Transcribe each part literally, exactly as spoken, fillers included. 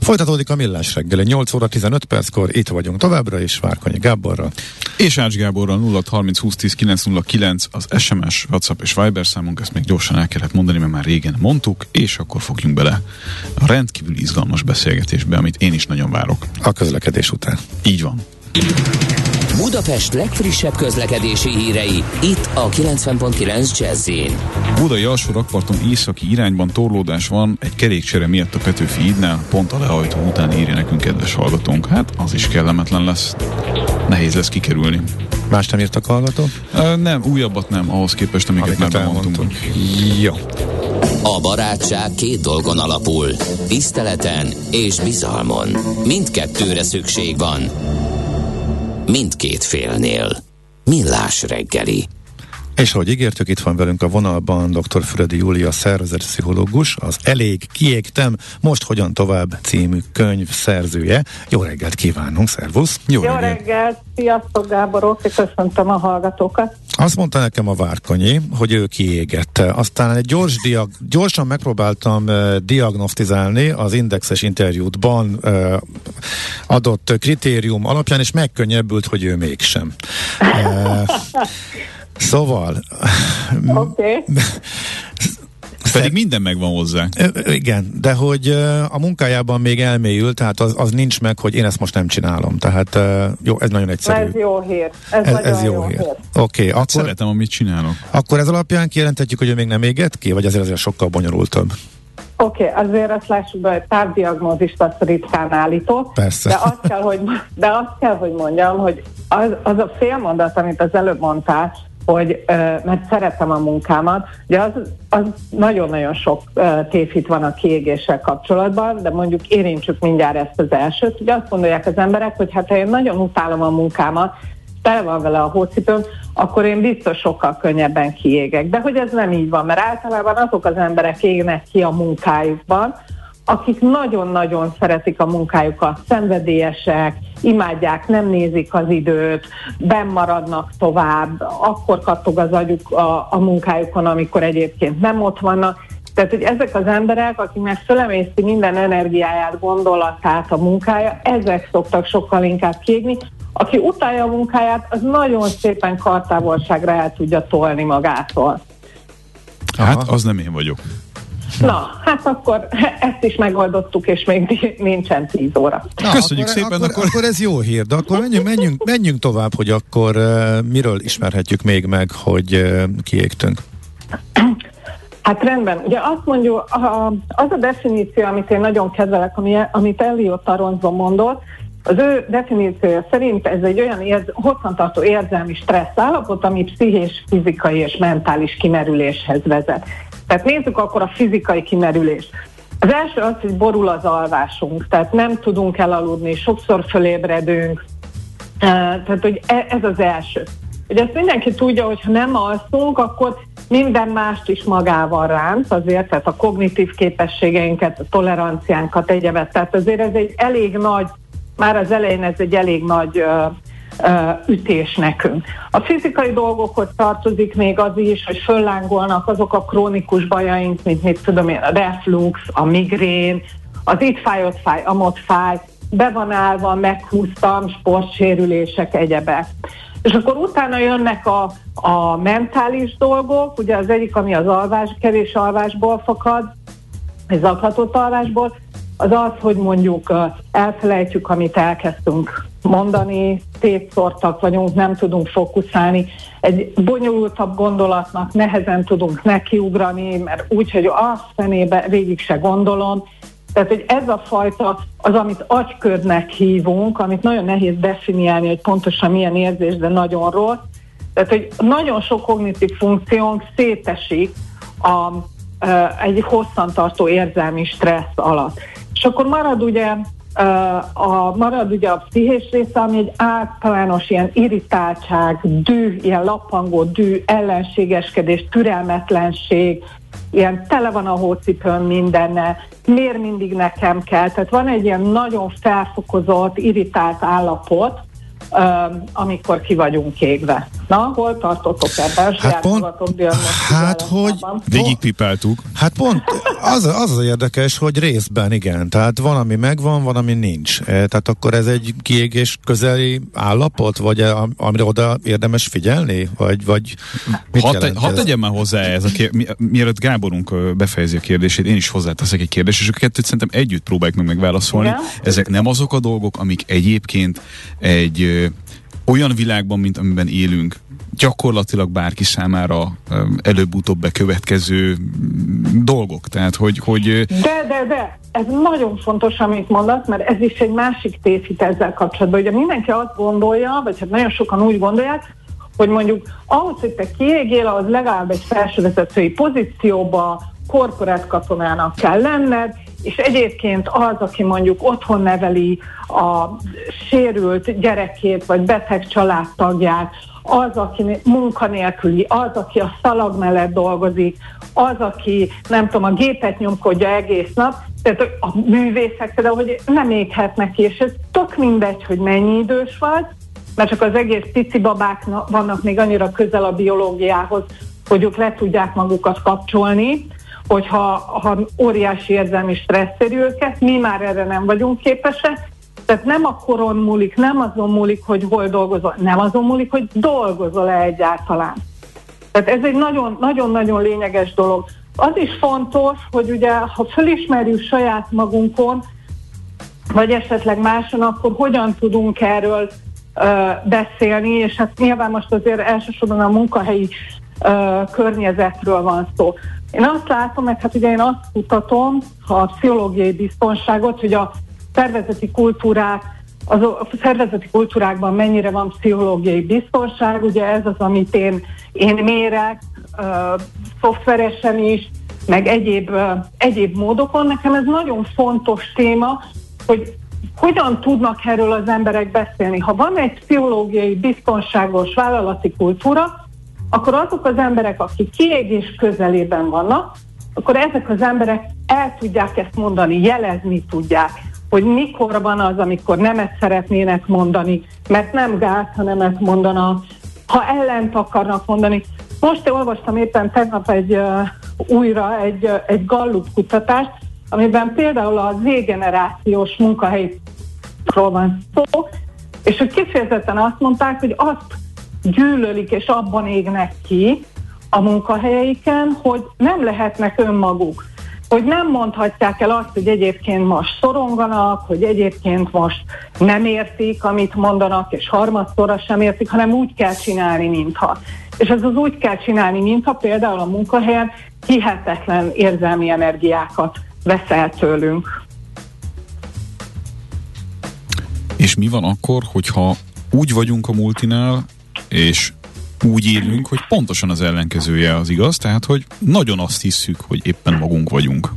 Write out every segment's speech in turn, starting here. Folytatódik a Millás reggeli. nyolc óra tizenöt perckor itt vagyunk továbbra is Várkonyi Gáborral. És Ács Gáborral. Nulla harminc húsz tíz kilenc nulla kilenc az es em es, WhatsApp és Viber számunk. Ezt még gyorsan el kellett mondani, mert már régen mondtuk, és akkor fogjunk bele a rendkívül izgalmas beszélgetésbe, amit én is nagyon várok. A közlekedés után. Így van. Budapest legfrissebb közlekedési hírei, itt a kilencven egész kilenc Jazz-én. Budai alsó rakparton északi irányban torlódás van, egy kerékcsere miatt a Petőfi hídnál, pont a lehajtó után írja nekünk kedves hallgatónk. Hát az is kellemetlen lesz, nehéz lesz kikerülni. Más nem írtak hallgatók? E, nem, újabbat nem, ahhoz képest, amiket, amiket már bemondtunk. Jó. A barátság két dolgon alapul, tiszteleten és bizalmon. Mindkettőre szükség van. Mindkét félnél. Millás reggeli. És ahogy ígértük, itt van velünk a vonalban dr. Füredi Júlia, szervezetpszichológus, az Elég kiégtem, most hogyan tovább című könyv szerzője. Jó reggelt kívánunk, szervusz! Jó, Jó reggelt. reggelt! Sziasztok Gáborok, és köszöntöm a hallgatókat! Azt mondta nekem a Várkonyi, hogy ő kiégette. Aztán egy gyors diag- gyorsan megpróbáltam uh, diagnosztizálni az Indexes interjútban uh, adott kritérium alapján, és megkönnyebbült, hogy ő mégsem. Uh, Szóval... Oké. Okay. Pedig minden megvan hozzá. Igen, de hogy a munkájában még elmélyül, tehát az, az nincs meg, hogy én ezt most nem csinálom. Tehát jó, ez nagyon egyszerű. Ez jó hír. Ez, ez, ez jó, jó hír. hír. Oké, okay, hát szeretem, amit csinálok. Akkor ez alapján kijelenthetjük, hogy ő még nem égett ki, vagy azért azért sokkal bonyolultabb? Oké, okay, azért azt lássuk be, hogy távdiagnózist azt ritkán állított. Persze. De azt kell, hogy, de azt kell, hogy mondjam, hogy az, az a félmondat, amit az előbb mondtál, hogy mert szeretem a munkámat, de az, az nagyon-nagyon sok tévhit van a kiégéssel kapcsolatban, de mondjuk érintsük mindjárt ezt az elsőt, ugye azt gondolják az emberek, hogy hát ha én nagyon utálom a munkámat, tele van vele a hócipőm, akkor én biztos sokkal könnyebben kiégek. De hogy ez nem így van, mert általában azok az emberek égnek ki a munkájukban, akik nagyon-nagyon szeretik a munkájukat, szenvedélyesek, imádják, nem nézik az időt, benn maradnak tovább, akkor kattog az agyuk a, a munkájukon, amikor egyébként nem ott vannak. Tehát, hogy ezek az emberek, akiknek fölemészti minden energiáját, gondolatát a munkája, ezek szoktak sokkal inkább kiégni. Aki utálja a munkáját, az nagyon szépen kartávolságra el tudja tolni magától. Hát az nem én vagyok. Na, hát akkor ezt is megoldottuk, és még nincsen tíz óra. Na, köszönjük akkor, szépen! Akkor, akkor... akkor ez jó hír, de akkor menjünk, menjünk, menjünk tovább, hogy akkor uh, miről ismerhetjük még meg, hogy uh, kiégtünk. Hát rendben, ugye azt mondjuk, a, az a definíció, amit én nagyon kedvelek, amit Elliot Aronson mondott, az ő definíciója szerint ez egy olyan érz, hosszantartó érzelmi stressz állapot, ami pszichés, fizikai és mentális kimerüléshez vezet. Tehát nézzük akkor a fizikai kimerülést. Az első az, hogy borul az alvásunk, tehát nem tudunk elaludni, sokszor fölébredünk, tehát hogy ez az első. Ugye ezt mindenki tudja, hogy ha nem alszunk, akkor minden mást is magával ránt azért, tehát a kognitív képességeinket, a toleranciánkat, egyebet, tehát azért ez egy elég nagy, már az elején ez egy elég nagy ütés nekünk. A fizikai dolgokhoz tartozik még az is, hogy föllángolnak azok a krónikus bajaink, mint mit tudom én, a reflux, a migrén, az itt fáj, ott fáj, amott fáj, be van állva, meghúztam, sportsérülések, egyebek. És akkor utána jönnek a, a mentális dolgok, ugye az egyik, ami az alvás, kevés alvásból fakad, ez zakhatott alvásból, az az, hogy mondjuk elfelejtjük, amit elkezdtünk mondani, tétszortak vagyunk, nem tudunk fókuszálni. Egy bonyolultabb gondolatnak nehezen tudunk nekiugrani, mert úgy, hogy azt fenébe végig se gondolom. Tehát, hogy ez a fajta az, amit agykörnek hívunk, amit nagyon nehéz definiálni, hogy pontosan milyen érzés, de nagyon rossz. Tehát, hogy nagyon sok kognitív funkciónk szétesik a, egy hosszantartó érzelmi stressz alatt. És akkor marad ugye a, marad ugye a pszichés része, ami egy általános ilyen irritáltság, düh, ilyen lappangó düh, ellenségeskedés, türelmetlenség, ilyen tele van a hócipőn mindennel, miért mindig nekem kell. Tehát van egy ilyen nagyon felfokozott, irritált állapot, amikor ki vagyunk égve. Na, hol tartotok ebben? Hát pont, hát hogy végigpipáltuk. Hát pont az, az az érdekes, hogy részben igen, tehát van, ami megvan, van, ami nincs. Tehát akkor ez egy kiégés közeli állapot, vagy amire oda érdemes figyelni? Vagy, vagy mit hat, jelent hat ez? Tegyem már hozzá ez a kér... Mi, mielőtt Gáborunk befejezi a kérdését, én is hozzáteszek egy kérdést, és a kettőt szerintem együtt próbáljuk meg megválaszolni. Igen? Ezek nem azok a dolgok, amik egyébként egy olyan világban, mint amiben élünk, gyakorlatilag bárki számára előbb-utóbb bekövetkező dolgok. Tehát, hogy, hogy... De, de, de! Ez nagyon fontos, amit mondasz, mert ez is egy másik tévhit ezzel kapcsolatban. Ugye mindenki azt gondolja, vagy hát nagyon sokan úgy gondolják, hogy mondjuk ahhoz, hogy te kiégél, ahhoz legalább egy felsővezetői pozícióba, korporát katonának kell lenned, és egyébként az, aki mondjuk otthon neveli a sérült gyerekét, vagy beteg családtagját, az, aki munkanélküli, az, aki a szalag mellett dolgozik, az, aki, nem tudom, a gépet nyomkodja egész nap, tehát a művészek például, hogy nem éghetnek ki, és ez tök mindegy, hogy mennyi idős vagy, mert csak az egész pici babák vannak még annyira közel a biológiához, hogy ők le tudják magukat kapcsolni, hogyha ha óriási érzelmi stresszeri őket, mi már erre nem vagyunk képesek, tehát nem a koron múlik, nem azon múlik, hogy hol dolgozol, nem azon múlik, hogy dolgozol-e egyáltalán. Tehát ez egy nagyon-nagyon lényeges dolog. Az is fontos, hogy ugye, ha fölismerjük saját magunkon, vagy esetleg máson, akkor hogyan tudunk erről ö, beszélni, és hát nyilván most azért elsősorban a munkahelyi ö, környezetről van szó. Én azt látom, mert hát ugye én azt kutatom, a pszichológiai biztonságot, hogy a szervezeti kultúrák, az a szervezeti kultúrákban mennyire van pszichológiai biztonság, ugye ez az, amit én, én mérek, uh, szoftveresen is, meg egyéb, uh, egyéb módokon. Nekem ez nagyon fontos téma, hogy hogyan tudnak erről az emberek beszélni. Ha van egy pszichológiai biztonságos vállalati kultúra, akkor azok az emberek, akik kiégés közelében vannak, akkor ezek az emberek el tudják ezt mondani, jelezni tudják, hogy mikor van az, amikor nem ezt szeretnének mondani, mert nem gáz, hanem ezt mondanak, ha ellent akarnak mondani. Most én olvastam éppen tegnap egy uh, újra egy, uh, egy Gallup kutatást, amiben például a Z-generációs munkahelyről van szó, és ők kifejezetten azt mondták, hogy azt gyűlölik és abban égnek ki a munkahelyeiken, hogy nem lehetnek önmaguk, hogy nem mondhatják el azt, hogy egyébként most szoronganak, hogy egyébként most nem értik, amit mondanak, és harmadszorra sem értik, hanem úgy kell csinálni, mintha. És ez az úgy kell csinálni, mintha például a munkahelyen hihetetlen érzelmi energiákat vesz el tőlünk. És mi van akkor, hogyha úgy vagyunk a multinál, és úgy élünk, hogy pontosan az ellenkezője az igaz, tehát, hogy nagyon azt hiszük, hogy éppen magunk vagyunk.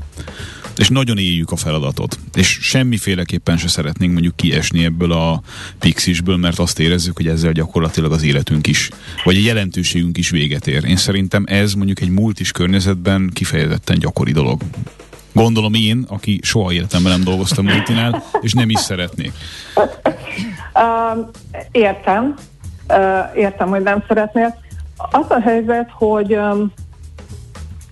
És nagyon éljük a feladatot. És semmiféleképpen se szeretnénk mondjuk kiesni ebből a pixisből, mert azt érezzük, hogy ezzel gyakorlatilag az életünk is, vagy a jelentőségünk is véget ér. Én szerintem ez mondjuk egy multis környezetben kifejezetten gyakori dolog. Gondolom én, aki soha életemben nem dolgoztam multinál, és nem is szeretnék. Um, értem. Értem, hogy nem szeretnél. Az a helyzet, hogy,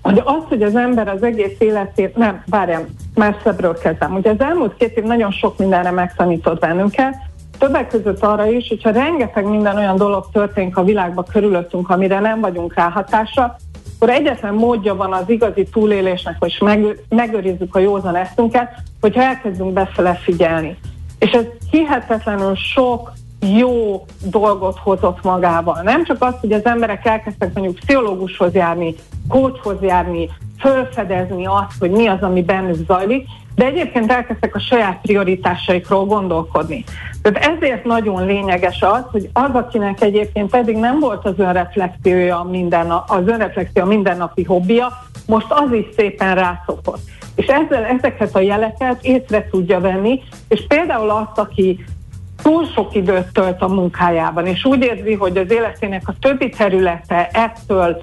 hogy az, hogy az ember az egész életét, nem, várjam, már szebbről kezdem. Ugye az elmúlt két év nagyon sok mindenre megtanított bennünket, többek között arra is, hogyha rengeteg minden olyan dolog történik a világban körülöttünk, amire nem vagyunk ráhatásra, akkor egyetlen módja van az igazi túlélésnek, hogy meg, megőrizzük a józan eszünket, hogyha elkezdünk befele figyelni. És ez hihetetlenül sok jó dolgot hozott magával. Nem csak az, hogy az emberek elkezdtek mondjuk pszichológushoz járni, coachhoz járni, felfedezni azt, hogy mi az, ami bennük zajlik, de egyébként elkezdtek a saját prioritásaikról gondolkodni. Tehát ezért nagyon lényeges az, hogy az, akinek egyébként eddig nem volt az önreflexiója, minden, az önreflexió mindennapi hobbija, most az is szépen rászokott. És ezzel ezeket a jeleket észre tudja venni, és például azt, aki túl sok időt tölt a munkájában, és úgy érzi, hogy az életének a többi területe ettől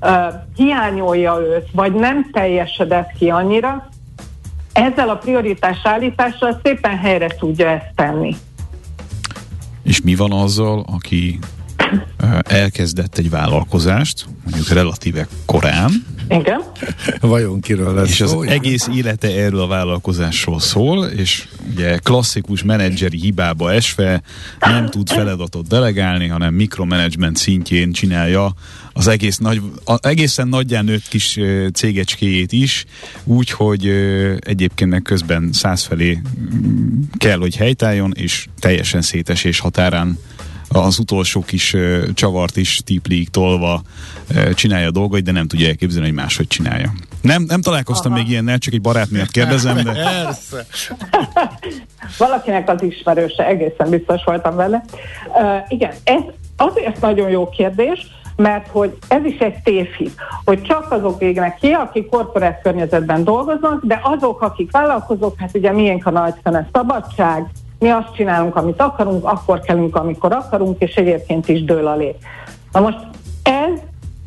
uh, hiányolja őt, vagy nem teljesedett ki annyira, ezzel a prioritás állítással szépen helyre tudja ezt tenni. És mi van azzal, aki elkezdett egy vállalkozást, mondjuk relatíve korán. Igen. Vajon kiről lesz? És az olyan? Egész élete erről a vállalkozásról szól, és ugye klasszikus menedzseri hibába esve nem tud feladatot delegálni, hanem mikromanagement szintjén csinálja az egész nagy, a egészen nagyján nőtt kis cégecskéjét is, úgyhogy egyébként meg közben százfelé kell, hogy helytálljon, és teljesen szétesés határán az utolsó kis ö, csavart is típliig tolva ö, csinálja a dolgait, de nem tudja elképzelni, hogy máshogy csinálja. Nem, nem találkoztam Aha. még ilyennel, csak egy barát miatt kérdezem, de... Valakinek az ismerőse, egészen biztos voltam vele. Uh, igen, ez azért nagyon jó kérdés, mert hogy ez is egy tévhit, hogy csak azok végnek ki, akik korporát környezetben dolgoznak, de azok, akik vállalkozók, hát ugye miénk a nagy fene szabadság, mi azt csinálunk, amit akarunk, akkor kellünk, amikor akarunk, és egyébként is dől a lét. Na most ez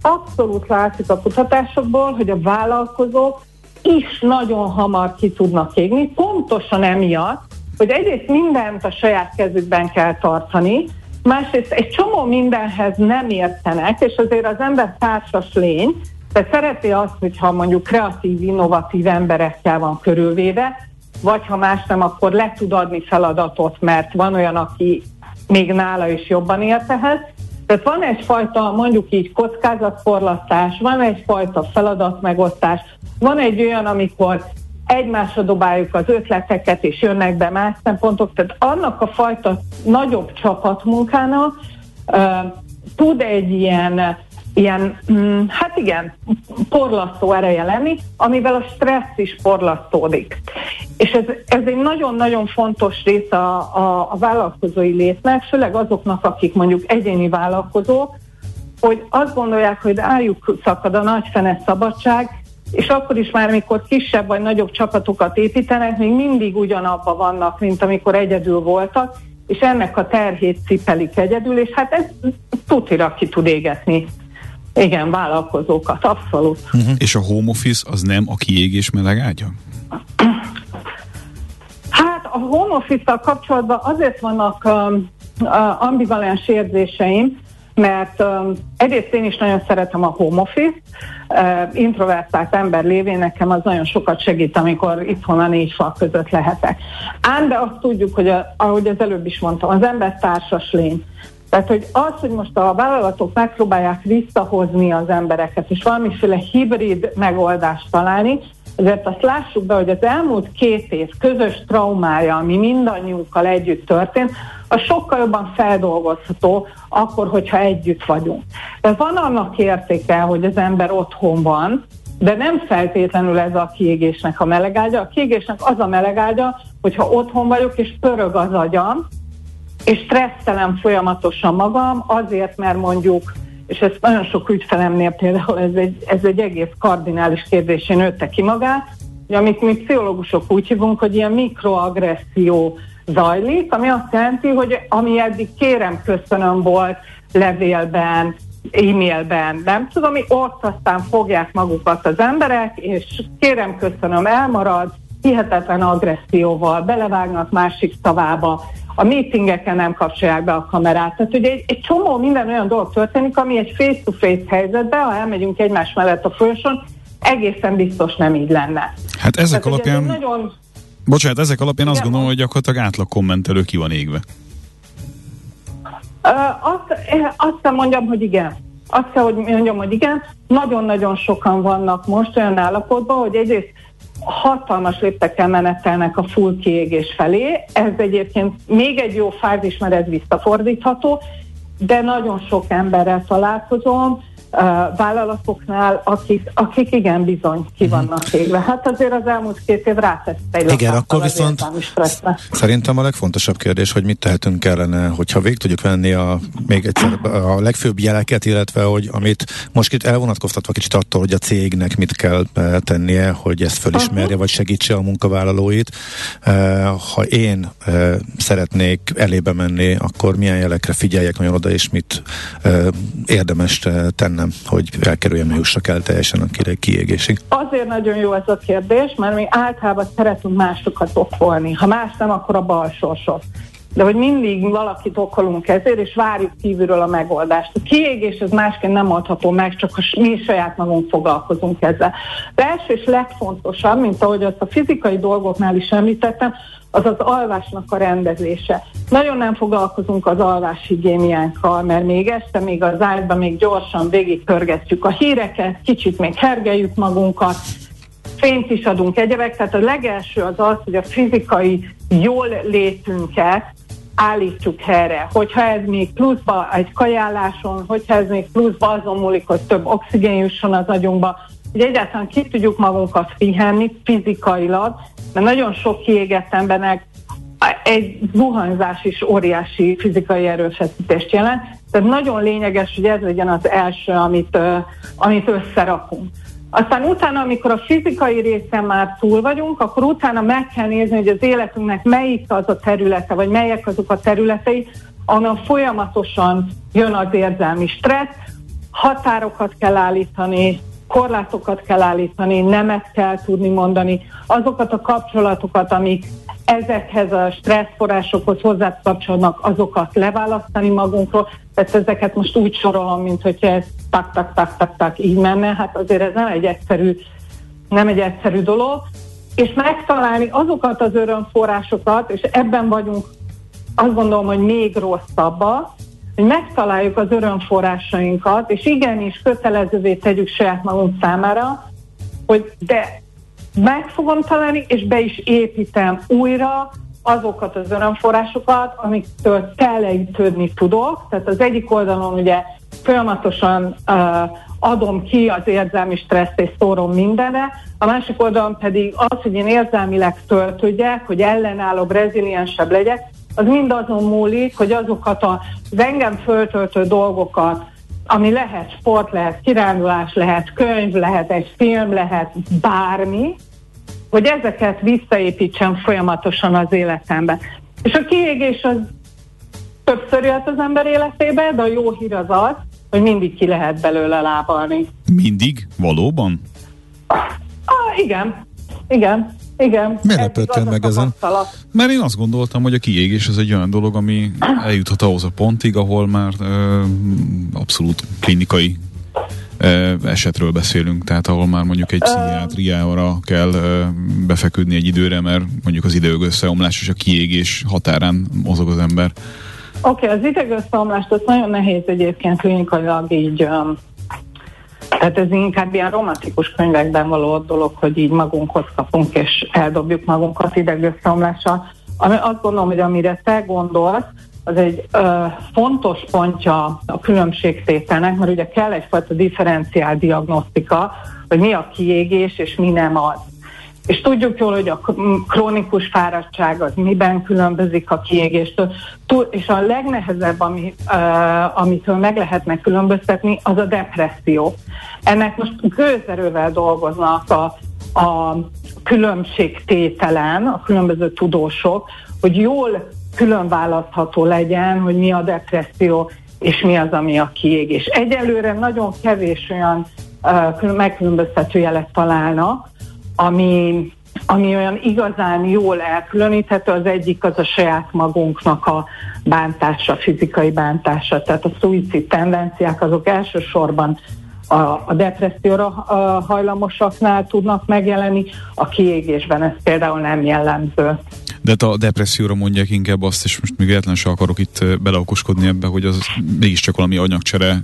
abszolút látszik a kutatásokból, hogy a vállalkozók is nagyon hamar ki tudnak égni, pontosan emiatt, hogy egyrészt mindent a saját kezükben kell tartani, másrészt egy csomó mindenhez nem értenek, és azért az ember társas lény, de szereti azt, hogyha mondjuk kreatív, innovatív emberekkel van körülvéve, vagy ha más nem, akkor le tud adni feladatot, mert van olyan, aki még nála is jobban ért ehhez. Tehát van egyfajta, mondjuk így, kockázatforlasztás, van egyfajta feladatmegosztás, van egy olyan, amikor egymásra dobáljuk az ötleteket, és jönnek be más szempontok, tehát annak a fajta nagyobb csapatmunkának uh, tud egy ilyen, ilyen, hm, hát igen, porlasztó ereje lenni, amivel a stressz is porlasztódik. És ez, ez egy nagyon-nagyon fontos rész a, a, a vállalkozói létnek, főleg azoknak, akik mondjuk egyéni vállalkozók, hogy azt gondolják, hogy rájuk szakad a nagy fene szabadság, és akkor is már, mikor kisebb vagy nagyobb csapatokat építenek, még mindig ugyanabba vannak, mint amikor egyedül voltak, és ennek a terhét cipelik egyedül, és hát ez tutira ki tud égetni. Igen, vállalkozókat, abszolút. Uh-huh. És a home office az nem a kiégés meleg ágya? Hát a home office-tal kapcsolatban azért vannak um, uh, ambivalens érzéseim, mert um, egyrészt én is nagyon szeretem a home office, uh, introvertált ember lévén nekem az nagyon sokat segít, amikor itthon a négy fal között lehetek. Ám de azt tudjuk, hogy a, ahogy az előbb is mondtam, az ember társas lény. Tehát, hogy az, hogy most a vállalatok megpróbálják visszahozni az embereket, és valamiféle hibrid megoldást találni, ezért azt lássuk be, hogy az elmúlt két év közös traumája, ami mindannyiunkkal együtt történt, az sokkal jobban feldolgozható akkor, hogyha együtt vagyunk. De van annak értéke, hogy az ember otthon van, de nem feltétlenül ez a kiégésnek a melegágya. A kiégésnek az a melegágya, hogyha otthon vagyok és pörög az agyam, és stresszelem folyamatosan magam azért, mert mondjuk, és ezt nagyon sok ügyfelemnél például ez egy, ez egy egész kardinális kérdésé nőtte ki magát, hogy amit mi pszichológusok úgy hívunk, hogy ilyen mikroagresszió zajlik, ami azt jelenti, hogy ami eddig kérem köszönöm volt levélben, e-mailben, nem tudom, mi ott aztán fogják magukat az emberek, és kérem köszönöm elmarad, hihetetlen agresszióval belevágnak másik szavába, a meetingeken nem kapcsolják be a kamerát. Tehát ugye egy, egy csomó minden olyan dolog történik, ami egy face-to-face helyzetben, ha elmegyünk egymás mellett a folyosón, egészen biztos nem így lenne. Hát ezek Tehát, alapján... Ez nagyon... Bocsánat, ezek alapján azt gondolom, hogy gyakorlatilag átlag kommentelő ki van égve. Ö, azt, azt mondjam, hogy igen. Azt kell, hogy mondjam, hogy igen. Nagyon-nagyon sokan vannak most olyan állapotban, hogy egyrészt hatalmas léptekkel menetelnek a full kiégés felé. Ez egyébként még egy jó fázis, mert ez visszafordítható, de nagyon sok emberrel találkozom, vállalatoknál, akik, akik igen bizony ki vannak égve. Hát azért az elmúlt két év rátett egy igen, akkor viszont szerintem a legfontosabb kérdés, hogy mit tehetünk kellene, hogyha végig tudjuk venni a, még egyszer a legfőbb jeleket, illetve hogy amit most itt elvonatkoztatva kicsit attól, hogy a cégnek mit kell tennie, hogy ezt fölismerje, uh-huh. vagy segítse a munkavállalóit. Ha én szeretnék elébe menni, akkor milyen jelekre figyeljek nagyon oda, és mit érdemes tennem, hogy elkerüljem, hogy jussak el teljesen a kiégésig? Azért nagyon jó ez a kérdés, mert mi általában szeretünk másokat okolni. Ha más nem, akkor a balsorsot. De hogy mindig valakit okolunk ezért, és várjuk kívülről a megoldást. A kiégés az másként nem oldható meg, csak ha mi saját magunk foglalkozunk ezzel. De első és legfontosabb, mint ahogy azt a fizikai dolgoknál is említettem, az az alvásnak a rendezése. Nagyon nem foglalkozunk az alváshigiéniánkkal, mert még este, még az ágyban, még gyorsan végigpörgetjük a híreket, kicsit még hergeljük magunkat, fényt is adunk egyebek, tehát a legelső az az, hogy a fizikai jól létünket állítsuk helyre. Hogyha ez még pluszba egy kajáláson, hogyha ez még pluszba azon múlik, hogy több oxigén jusson az agyunkba, hogy egyáltalán ki tudjuk magunkat pihenni fizikailag, mert nagyon sok kiégett embernek egy zuhanyzás is óriási fizikai erőfeszítést jelent. Tehát nagyon lényeges, hogy ez legyen az első, amit, amit összerakunk. Aztán utána, amikor a fizikai részen már túl vagyunk, akkor utána meg kell nézni, hogy az életünknek melyik az a területe, vagy melyek azok a területei, ahol folyamatosan jön az érzelmi stressz, határokat kell állítani, korlátokat kell állítani, nemet kell tudni mondani, azokat a kapcsolatokat, amik ezekhez a stresszforrásokhoz hozzá kapcsolnak, azokat leválasztani magunkról, tehát ezeket most úgy sorolom, mint hogyha ez tak-tak-tak-tak-tak így menne, hát azért ez nem egy egyszerű, nem egy egyszerű dolog, és megtalálni azokat az örömforrásokat, és ebben vagyunk, azt gondolom, hogy még rosszabbak, hogy megtaláljuk az örömforrásainkat, és igenis kötelezővé tegyük saját magunk számára, hogy de meg fogom találni, és be is építem újra azokat az örömforrásokat, amiktől telítődni tudok. Tehát az egyik oldalon ugye folyamatosan uh, adom ki az érzelmi stresszt, és szórom mindenre, a másik oldalon pedig az, hogy én érzelmileg töltődjek, hogy ellenállóbb, reziliensebb legyek, az mind azon múlik, hogy azokat az engem föltöltő dolgokat, ami lehet sport, lehet kirándulás, lehet könyv, lehet egy film, lehet bármi, hogy ezeket visszaépítsem folyamatosan az életembe. És a kiégés az többször jött az ember életébe, de a jó hír az az, hogy mindig ki lehet belőle lábalni. Mindig? Valóban? Ah, igen, igen. Igen. Miért lepődtél meg ezen? Mert én azt gondoltam, hogy a kiégés az egy olyan dolog, ami eljuthat ahhoz a pontig, ahol már ö, abszolút klinikai ö, esetről beszélünk, tehát ahol már mondjuk egy pszichiátriára kell ö, befeküdni egy időre, mert mondjuk az idegösszeomlás és a kiégés határán mozog az ember. Oké, okay, az idegösszeomlást az nagyon nehéz egyébként klinikailag így... Ö, Tehát ez inkább ilyen romantikus könyvekben való dolog, hogy így magunkhoz kapunk, és eldobjuk magunkat idegösszeomlással. Azt gondolom, hogy amire te gondolsz, az egy ö, fontos pontja a különbségtételnek, mert ugye kell egyfajta differenciál diagnosztika, hogy mi a kiégés, és mi nem az. És tudjuk jól, hogy a krónikus fáradtság az miben különbözik a kiégéstől, és a legnehezebb, ami, uh, amitől meg lehetne különböztetni, az a depresszió. Ennek most gőzerővel dolgoznak a, a különbségtételen, a különböző tudósok, hogy jól különválasztható legyen, hogy mi a depresszió, és mi az, ami a kiégés. Egyelőre nagyon kevés olyan uh, megkülönböztető jelet találnak, Ami, ami olyan igazán jól elkülöníthető, az egyik az a saját magunknak a bántása, fizikai bántása, tehát a szuicid tendenciák azok elsősorban a, a depresszióra a hajlamosaknál tudnak megjelenni, a kiégésben ez például nem jellemző. de a depresszióra mondják inkább azt, és most még véletlenül se akarok itt beleokoskodni ebbe, hogy az mégiscsak valami anyagcsere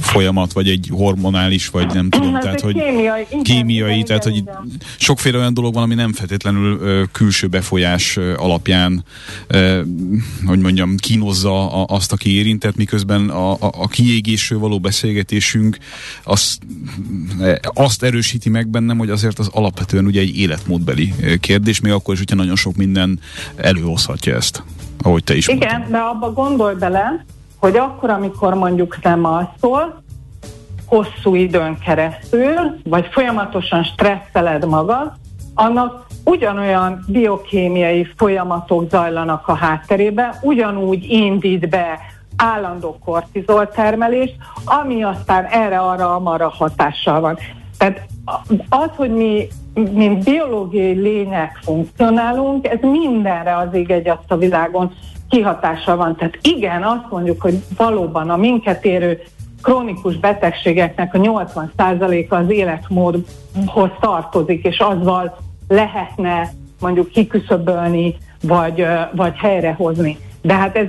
folyamat, vagy egy hormonális, vagy nem tudom, hát tehát, hogy kémiai, igen, kémiai igen, tehát, igen, hogy igen. Sokféle olyan dolog van, ami nem feltétlenül külső befolyás alapján, hogy mondjam, kínozza azt, aki érintett, miközben a, a, a kiégésről való beszélgetésünk azt, azt erősíti meg bennem, hogy azért az alapvetően ugye egy életmódbeli kérdés, még akkor is, hogyha nagyon sok minden előhozhatja ezt, ahogy te is mondtad. Igen, de abba gondolj bele, hogy akkor, amikor mondjuk nem alszol, hosszú időn keresztül, vagy folyamatosan stresszeled magad, annak ugyanolyan biokémiai folyamatok zajlanak a hátterébe, ugyanúgy indít be állandó kortizoltermelést, ami aztán erre-arra-amarra hatással van. Tehát az, hogy mi, mint biológiai lények funkcionálunk, ez mindenre az ég egyadt a világon kihatással van. Tehát igen, azt mondjuk, hogy valóban a minket érő krónikus betegségeknek a nyolcvan százaléka az életmódhoz tartozik, és azzal lehetne mondjuk kiküszöbölni, vagy, vagy helyrehozni. De hát ez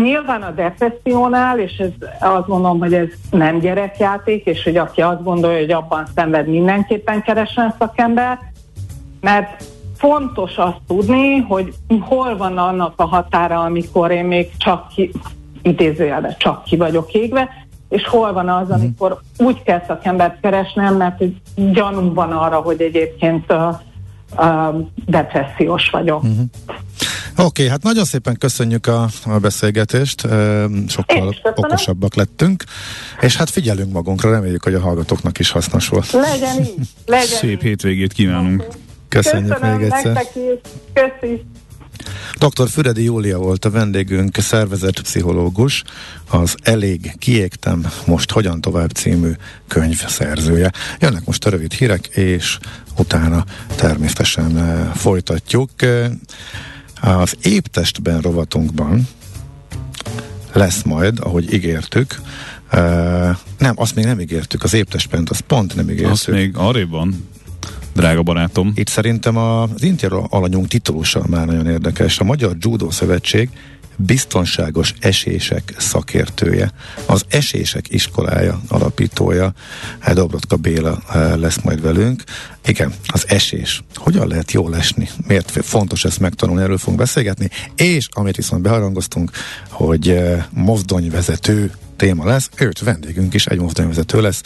nyilván a depressziónál, és ez, azt gondolom, hogy ez nem gyerekjáték, és hogy aki azt gondolja, hogy abban szenved, mindenképpen keressen szakembert, mert fontos azt tudni, hogy hol van annak a határa, amikor én még csak ki, idézőjelben csak ki vagyok égve, és hol van az, amikor úgy kell szakembert keresnem, mert gyanúm van arra, hogy egyébként uh, uh, depressziós vagyok. Uh-huh. Oké, okay, hát nagyon szépen köszönjük a, a beszélgetést, sokkal okosabbak lettünk, és hát figyelünk magunkra, reméljük, hogy a hallgatóknak is hasznos volt. Legyen így, legyen Szép így. Hétvégét kívánunk. Köszönjük. Köszönöm, még egyszer. Köszi. doktor Füredi Júlia volt a vendégünk, szervezetpszichológus, az Elég kiégtem, most hogyan tovább című könyv szerzője. Jönnek most a rövid hírek, és utána természetesen folytatjuk. Az Épp testben rovatunkban lesz majd, ahogy ígértük, uh, nem, azt még nem ígértük, az Épp testben, azt pont nem ígértük. Azt még arrébb van, drága barátom. Itt szerintem az interjú alanyunk titulusa már nagyon érdekes. A Magyar Judo Szövetség biztonságos esések szakértője, az Esések iskolája alapítója, Dobrotka Béla lesz majd velünk. Igen, az esés. Hogyan lehet jól esni? Miért fontos ezt megtanulni? Erről fogunk beszélgetni. És amit viszont beharangoztunk, hogy mozdonyvezető téma lesz, őt vendégünk is, egy mozdonyvezető lesz,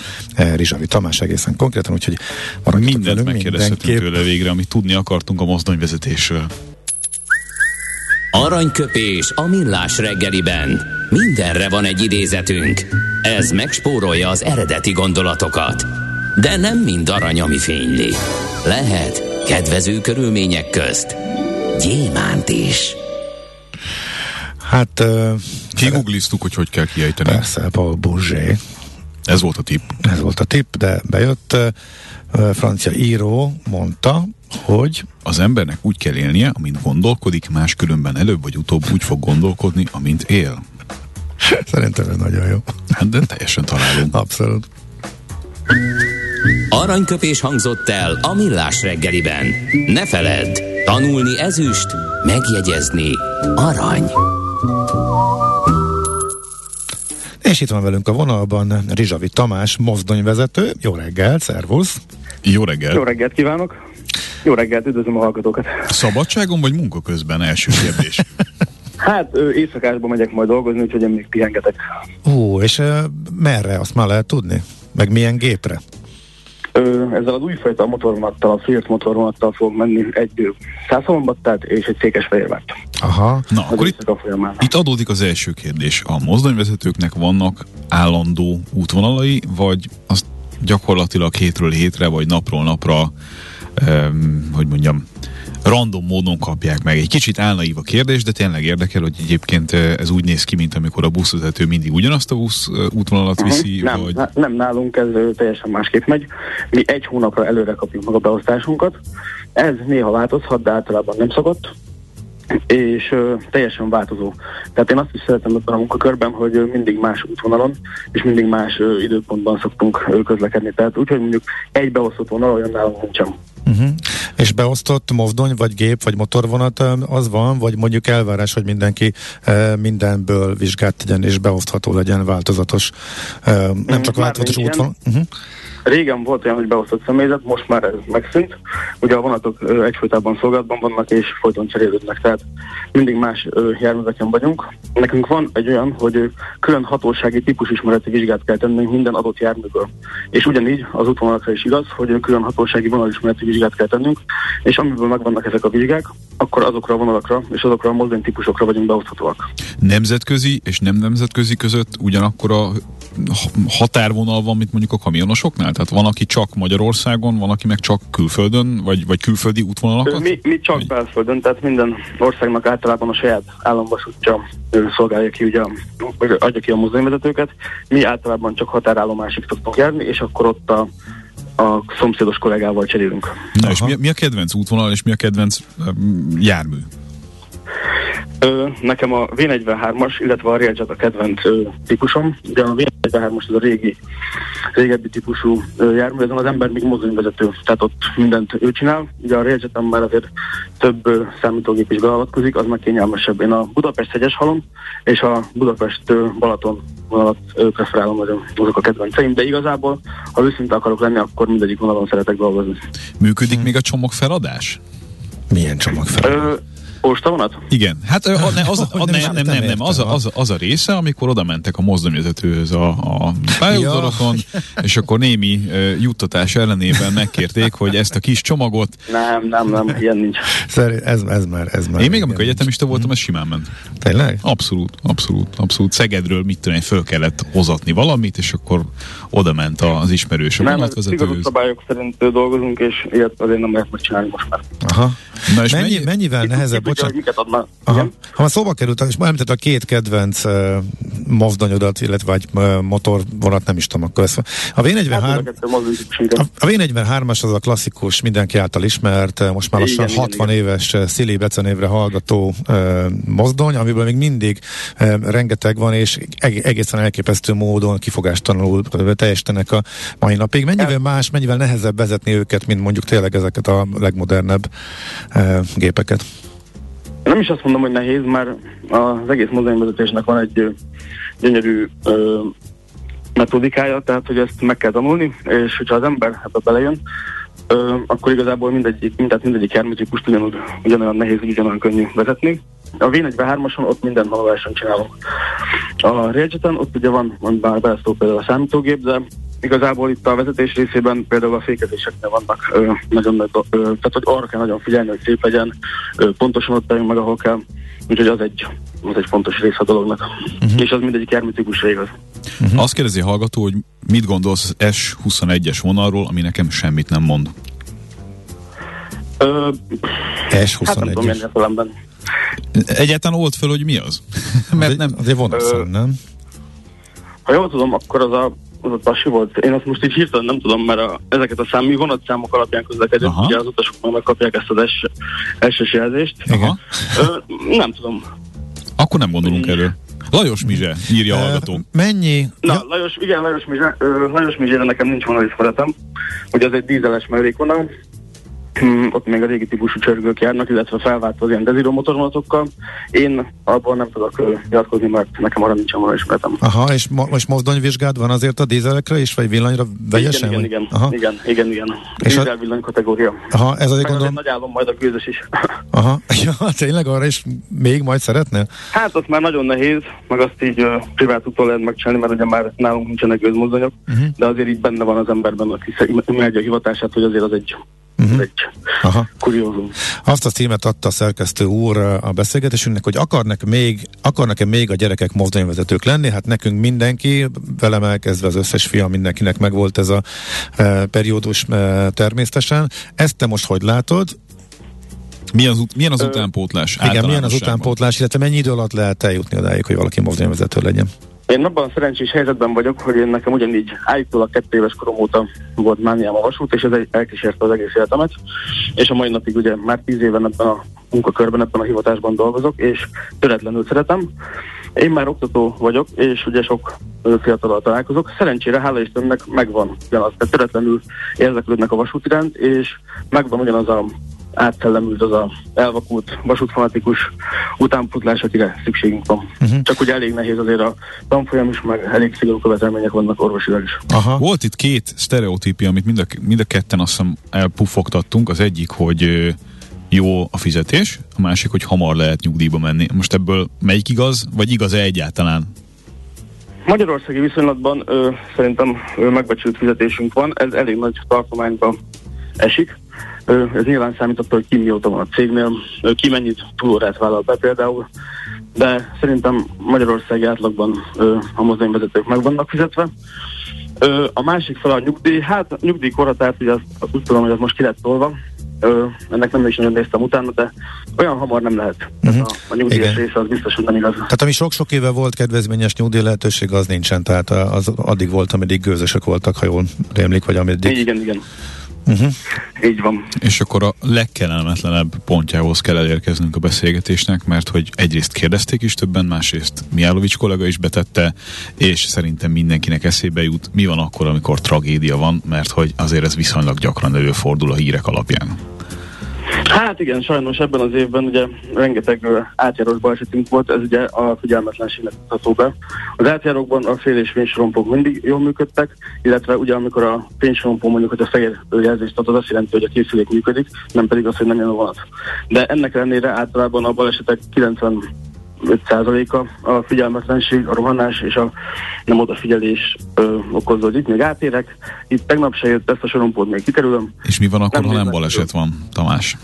Rizsavi Tamás egészen konkrétan, úgyhogy mindent megkérdezhetünk tőle végre, amit tudni akartunk a mozdonyvezetésről. Aranyköpés a Millás reggeliben. Mindenre van egy idézetünk. Ez megspórolja az eredeti gondolatokat. De nem mind arany, ami fényli. Lehet kedvező körülmények közt gyémánt is. Hát... Uh, Kigugliztuk, hogy hogy kell kiejteni. Persze, Paul Bourget. Ez volt a tipp. Ez volt a tipp, de bejött. Uh, francia író mondta, hogy az embernek úgy kell élnie, amint gondolkodik, máskülönben előbb vagy utóbb úgy fog gondolkodni, amint él. Szerintem ez nagyon jó. Hát, de teljesen találunk. Abszolút. Aranyköpés hangzott el a Millás reggeliben. Ne feledd, tanulni ezüst, megjegyezni arany. És itt van velünk a vonalban Rizsavi Tamás, mozdonyvezető. Jó reggel, szervusz! Jó reggel! Jó reggelt kívánok! Jó reggelt, üdvözlöm a hallgatókat! Szabadságon vagy munka közben? Első kérdés. Hát éjszakásban megyek majd dolgozni, úgyhogy én még pihengetek. Ó, és merre? Azt már lehet tudni? Meg milyen gépre? Ö, ezzel az újfajta motorvonattal, a Fiat motorvonattal fogok menni egy Szászombattát és egy Székesfehérvárt. Aha. Na, az akkor itt, itt adódik az első kérdés. A mozdonyvezetőknek vannak állandó útvonalai, vagy azt gyakorlatilag hétről hétre, vagy napról napra Um, hogy mondjam, random módon kapják meg. Egy kicsit álnaív a kérdés, de tényleg érdekel, hogy egyébként ez úgy néz ki, mint amikor a buszvezető mindig ugyanazt a busz útvonalat viszi. Uh-huh. Nem, vagy... na, nem nálunk, ez teljesen másképp megy. Mi egy hónapra előre kapjuk meg a beosztásunkat. Ez néha változhat, de általában nem szokott. És uh, teljesen változó. Tehát én azt is szeretem ebben a munkakörben, hogy uh, mindig más útvonalon, és mindig más uh, időpontban szoktunk uh, közlekedni. Tehát úgyhogy mondjuk egy beosztott vonal olyan nálunk nincsen. Uh-huh. És beosztott mozdony, vagy gép, vagy motorvonat az van, vagy mondjuk elvárás, hogy mindenki mindenből vizsgát tegyen, és beosztható legyen, változatos, nem csak változatos útvonal. Uh-huh. Régen volt olyan, hogy beosztott személyzet, most már ez megszűnt. Ugye a vonatok egyfolytában szolgálatban vannak, és folyton cserélődnek, tehát mindig más járműveken vagyunk. Nekünk van egy olyan, hogy külön hatósági típusismereti vizsgát kell tennünk minden adott járműből. És ugyanígy az útvonalakra is igaz, hogy külön hatósági vonalismereti vizsgát kell tennünk, és amiből megvannak ezek a vizsgák, akkor azokra a vonalakra és azokra a mozdonytípusokra vagyunk beoszthatóak. Nemzetközi és nem nemzetközi között ugyanakkor a határvonal van, mint mondjuk a kamionosoknál? Tehát van, aki csak Magyarországon, van, aki meg csak külföldön, vagy, vagy külföldi útvonalakat? Mi, mi csak mi? Belföldön, tehát minden országnak általában a saját államvasútja szolgálja ki, ugye, adja ki a mozdonyvezetőket. Mi általában csak határállomásig szoktunk járni, és akkor ott a a szomszédos kollégával cserélünk. Na, és mi, mi a kedvenc útvonal, és mi a kedvenc um, jármű? Ö, nekem a vé negyvenhármas, illetve a Railjet a kedvenc ö, típusom, de a vé negyvenhármas az a régi, régebbi típusú ö, jármű, ezen az ember még mozdonyvezető, tehát ott mindent ő csinál. Ugye a Railjeten már azért több ö, számítógép is beavatkozik, az már kényelmesebb. Én a Budapest-Szegyes halom, és a Budapest-Balaton vonalat preferálom, azok a kedvenceim, de igazából, ha őszinte akarok lenni, akkor mindegyik vonalon szeretek dolgozni. Működik hmm. még a csomagfeladás? Milyen csomagfeladás? Ö, Postavonat? Igen. Hát a, ne, az, a, nem, nem, nem, nem. Az, a, az, a, az a része, amikor oda mentek a mozdonyvezetőhöz a, a pályaudvarokon, és akkor némi uh, juttatás ellenében megkérték, hogy ezt a kis csomagot... Nem, nem, nem, ilyen nincs. Szerint, ez, ez már, ez már... Én még amikor egyetemista voltam, ez simán ment. Tényleg? Abszolút, abszolút, abszolút. Szegedről mit tudom, föl kellett hozatni valamit, és akkor oda ment az ismerős a vonatvezetőhöz. Nem, az szabályok szerint dolgozunk, és ilyet azért nem lehet megcsinálni most már. Aha. Na és Mennyi, mennyivel nehezebb? Aha. Ha már szóba került, és már említett a két kedvenc uh, mozdonyodat, illetve egy uh, motorvonat, nem is tudom, akkor ezt a vé negyvenhárom, a vé negyvenhármas az a klasszikus, mindenki által ismert, most már lassan igen, hatvan igen, éves igen. Szili becenévre hallgató uh, mozdony, amiből még mindig uh, rengeteg van, és eg- egészen elképesztő módon kifogástalanul teljesítenek a mai napig. Mennyivel El. más, mennyivel nehezebb vezetni őket, mint mondjuk tényleg ezeket a legmodernebb uh, gépeket? Nem is azt mondom, hogy nehéz, már az egész mozdonyvezetésnek van egy gyönyörű ö, metodikája, tehát hogy ezt meg kell tanulni, és hogyha az ember ebbe belejön, ö, akkor igazából mindegyik, mindegyik, mindegyik járműtípust ugyanúgy, ugyanolyan nehéz, ugyanolyan könnyű vezetni. A vé negyvenhármason ott mindent manuálisan csinálunk. A Railjeten ott ugye van, van bár belesztó például a számítógép, de igazából itt a vezetés részében például a fékezéseknél vannak ö, nagyon nagy, ö, tehát hogy arra kell nagyon figyelni, hogy szép legyen, ö, pontosan ott álljunk meg, ahol kell, úgyhogy az egy, az egy fontos része a dolognak, uh-huh. és az mindegyik járműtípusra igaz. Uh-huh. Azt kérdezi a hallgató, hogy mit gondolsz az es huszonegyes vonalról, ami nekem semmit nem mond? Ö, es huszonegyes. Hát nem tudom, milyen értelemben. Egyáltalán old föl, hogy mi az? Mert az nem, az egy vonalszám, nem? Ha jól tudom, akkor az a az a pasi volt. Én azt most így hirtelen nem tudom, mert a, ezeket a szám, mi vonatszámok alapján közlekedünk, aha. ugye az utasok már megkapják ezt az es-es jelzést. Nem tudom. Akkor nem gondolunk elő. Lajos Mizse, írja a hallgató. Mennyi? Na, ja. Lajos, igen, Lajos Mizse. Ö, Lajos Mizsére nekem nincs vonali ismeretem, hogy az egy dízeles mellékvonal. Ott még a régi típusú csörgők járnak, illetve felváltva az ilyen deziró motorvonatokkal. Én abban nem tudok nyilatkozni, mert nekem arra nincsen volna ismeretem. Aha, és mo- most mozdonyvizsgád van azért a dízelekre is, vagy villanyra vegyesen? Igen, igen, igen. igen, igen, igen. Dízel villany kategória. Aha, ez azért gondolom... Nagy álom majd a gőzös is. Aha, ja, tényleg arra is még majd szeretnél? Hát ott már nagyon nehéz, meg azt így uh, privát úton lehet megcsinálni, mert ugye már nálunk nincsenek gőzmozdonyok, uh-huh. de azért így benne van az emberben, aki megy a hivatását, hogy azért az egy Uh-huh. kuriózum. Azt a címet adta a szerkesztő úr a beszélgetésünknek, hogy akarnak még, akarnak-e még a gyerekek mozdonyvezetők lenni? Hát nekünk mindenki, velem elkezdve az összes fiam, mindenkinek megvolt ez a e, periódus e, természetesen. Ezt te most hogy látod? Milyen az, ut- milyen az Ö, utánpótlás? Igen, milyen az utánpótlás, illetve mennyi idő alatt lehet eljutni odáig, hogy valaki mozdonyvezető legyen? Én abban a szerencsés helyzetben vagyok, hogy én nekem ugyanígy állítólag kettő éves korom óta volt mániám a vasút, és ez elkísérte az egész életemet, és a mai napig ugye már tíz éven ebben a munkakörben, ebben a hivatásban dolgozok, és töretlenül szeretem, Én már oktató vagyok, és ugye sok fiatalal találkozok. Szerencsére, hála Istennek megvan ugyanaz, tehát töretlenül érdeklődnek a vasút iránt, és megvan ugyanaz a átszellemült az a elvakult vasútfanatikus utánputlás, akire szükségünk van. Uh-huh. Csak ugye elég nehéz azért a tanfolyam is, meg elég szigorú követelmények vannak orvosilag is. Aha. Volt itt két sztereotípia, amit mind a, mind a ketten azt hiszem elpufogtattunk. Az egyik, hogy jó a fizetés, a másik, hogy hamar lehet nyugdíjba menni. Most ebből melyik igaz, vagy igaz-e egyáltalán? Magyarországi viszonylatban ö, szerintem ö, megbecsült fizetésünk van, ez elég nagy tartományban esik. Ö, ez nyilván számított, hogy ki mióta van a cégnél, ö, ki mennyit túlórát vállal be például, de szerintem Magyarországi átlagban ö, a mozdonyvezetők meg vannak fizetve. Ö, a másik fel a nyugdíj, hát a nyugdíjkorhatárt, ugye azt, azt úgy tudom, hogy az most ki lett tolva. Ö, ennek nem is nagyon néztem utána, de olyan hamar nem lehet. Uh-huh. A, a nyugdíjas igen. része az biztos, hogy nem igaz. Tehát ami sok-sok éve volt kedvezményes nyugdíj lehetőség, az nincsen, tehát az addig volt, ameddig gőzösök voltak, ha jól rémlik, vagy ameddig. Igen, igen. Uh-huh. Így van. És akkor a legkellemetlenebb pontjához kell elérkeznünk a beszélgetésnek, mert hogy egyrészt kérdezték is többen, másrészt Mijálovics kollega is betette, és szerintem mindenkinek eszébe jut, mi van akkor, amikor tragédia van, mert hogy azért ez viszonylag gyakran előfordul a hírek alapján. Hát igen, sajnos ebben az évben ugye rengeteg átjárós balesetünk volt, ez ugye a figyelmetlenségnek tudható be. Az átjárókban a fél- és fénysorompók mindig jól működtek, illetve ugye amikor a fénysorompó mondjuk, hogy a fehér jelzést ad, az azt jelenti, hogy a készülék működik, nem pedig az, hogy nem jön a vonat. De ennek ellenére általában a balesetek kilencvenöt százaléka a figyelmetlenség, a rohanás és a nem odafigyelés ö, okozódik. Még átérek, itt tegnap se jött, ezt a sorompót még kikerülöm. És mi van akkor, nem ha nem baleset van, Tamás?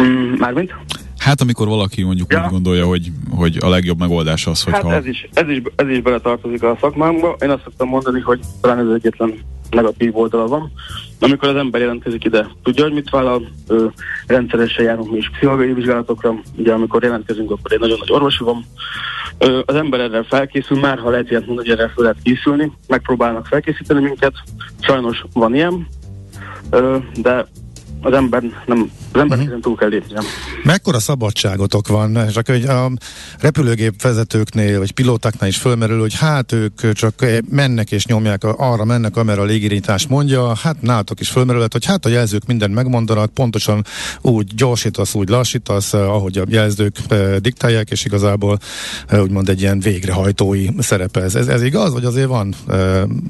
Mm, mármint? Hát amikor valaki mondjuk ja. úgy gondolja, hogy, hogy a legjobb megoldás az, hogyha... Hát ez is, ez is, ez is beletartozik a szakmámba. Én azt szoktam mondani, hogy talán ez egyetlen negatív oldala van. Amikor az ember jelentkezik ide, tudja, hogy mit vállal, ö, rendszeresen járunk mi is pszichológiai vizsgálatokra, ugye amikor jelentkezünk, akkor egy nagyon nagy orvosi van. Ö, az ember erre felkészül, már ha lehet ilyet mondani, hogy erre fel lehet készülni, megpróbálnak felkészíteni minket, sajnos van ilyen, ö, de az ember nem, az ember uh-huh. túl kell lépni. Mekkora szabadságotok van? És a repülőgép vezetőknél, vagy pilótáknál is fölmerül, hogy hát ők csak mennek és nyomják, arra mennek, amerre a légirányítás mondja, hát nálatok is fölmerülhet, hogy hát a jelzők mindent megmondanak, pontosan úgy gyorsítasz, úgy lassítasz, ahogy a jelzők diktálják, és igazából úgymond egy ilyen végrehajtói szerepe. Ez, ez igaz, vagy azért van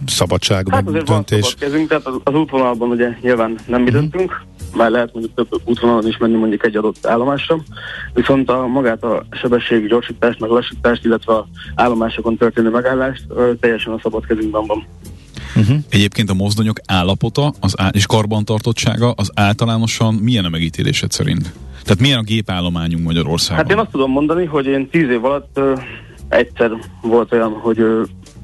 szabadság? Hát azért döntés? Van szabad kezünk, tehát az, az útvonalban ugye nyilván nem mi döntünk, uh-huh. már lehet mondjuk több útvonalon is menni mondjuk egy adott állomásra, viszont a magát a sebesség, gyorsítást, meg lassítást, illetve a állomásokon történő megállást teljesen a szabad kezünkben van. Uh-huh. Egyébként a mozdonyok állapota az á- és karbantartottsága az általánosan milyen a megítélésed szerint? Tehát milyen a gépállományunk Magyarországon? Hát én azt tudom mondani, hogy én tíz év alatt ö, egyszer volt olyan, hogy ö,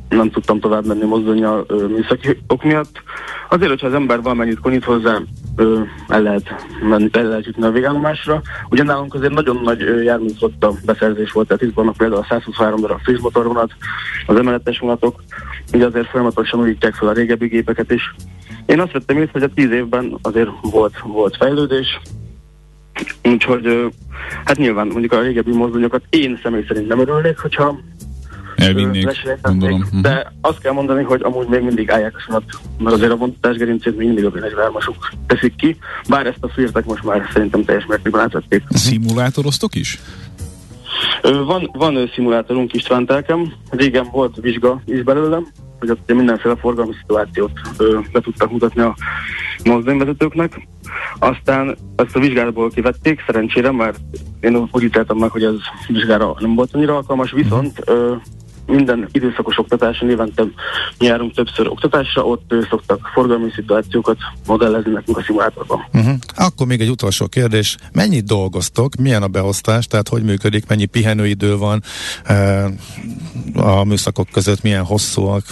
nem tudtam tovább menni mozdonnyal ö, műszaki ok miatt. Azért, hogyha az ember valamennyit konyít hozzá, ö, el lehet menni, el lehet jutni a végállomásra. Ugye nálunk azért nagyon nagy járműflotta beszerzés volt, tehát itt vannak például a száz huszonhárom darab friss motorvonat, az emeletes vonatok, ugye azért folyamatosan újítják fel a régebbi gépeket is. Én azt vettem észre, hogy a tíz évben azért volt, volt fejlődés, úgyhogy ö, hát nyilván mondjuk a régebbi mozdonyokat én személy szerint nem örülnék, hogyha elvinnék, gondolom. De azt kell mondani, hogy amúgy még mindig állják a szanat, mert azért a vontatásgerincét még mindig a bé negyvenhármasok teszik ki, bár ezt a fűrtek most már szerintem teljes mértékben átvették. Szimulátoroztok is? Van, van szimulátorunk is Trántelkem, régen volt vizsga is belőlem, hogy ott mindenféle forgalmi szituációt be tudtak mutatni a mozdonyvezetőknek. Aztán ezt a vizsgálatból kivették, szerencsére, mert én úgy ítéltem meg, hogy ez vizsgára nem volt annyira alkalmas, viszont ö, minden időszakos oktatáson évente járunk többször oktatásra, ott ő, szoktak forgalmi szituációkat modellezni nekünk a szimulátorban. Uh-huh. Akkor még egy utolsó kérdés. Mennyit dolgoztok? Milyen a beosztás? Tehát hogy működik? Mennyi pihenőidő van e, a műszakok között? Milyen hosszúak?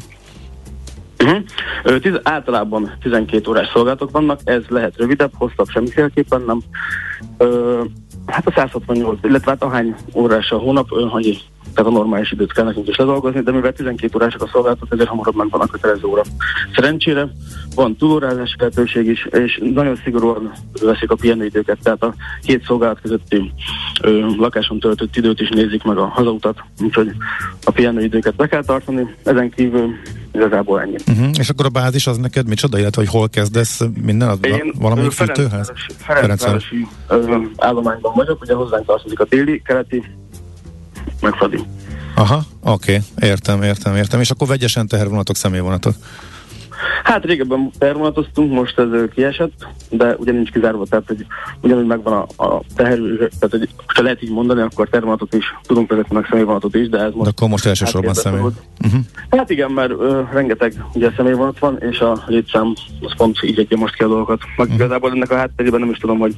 Uh-huh. Ö, tiz, általában tizenkét órás szolgálatok vannak, ez lehet rövidebb, hosszabb semmiféleképpen nem. Ö, hát a száz hatvannyolc, illetve hát ahány órás a hónap, önhagyi, tehát a normális időt kell nekünk is ledolgozni, de mivel tizenkét órásak a szolgálatok, ezért hamarabb megvan a kötelező óra. Szerencsére van túlórázás lehetőség is, és nagyon szigorúan veszik a pihenőidőket, tehát a két szolgálat közötti ö, lakáson töltött időt is nézik meg a hazautat, úgyhogy a pihenőidőket be kell tartani, ezen kívül igazából ennyi. Uh-huh. És akkor a bázis az neked micsoda, illetve hogy hol kezdesz minden? Az Én valamelyik fűtőház? Ferencvárosi állományban vagyok, ugye hozzánk tartozik a téli, keleti, meg Fradi. Aha, oké, okay. értem, értem, értem. És akkor vegyesen tehervonatok, személyvonatok? Hát régebben tehervonatoztunk, most ez kiesett, de ugye nincs kizárva, tehát hogy ugyanúgy megvan a, a teher, tehát hogy, ha lehet így mondani, akkor tehervonatot is tudunk vezetni, meg személyvonatot is, de ez most... De akkor most elsősorban személy. Uh-huh. Hát igen, mert ö, rengeteg ugye személyvonat van, és a létszám az pont így adja most ki a dolgokat. Meg uh-huh. igazából ennek a hátterében nem is tudom, hogy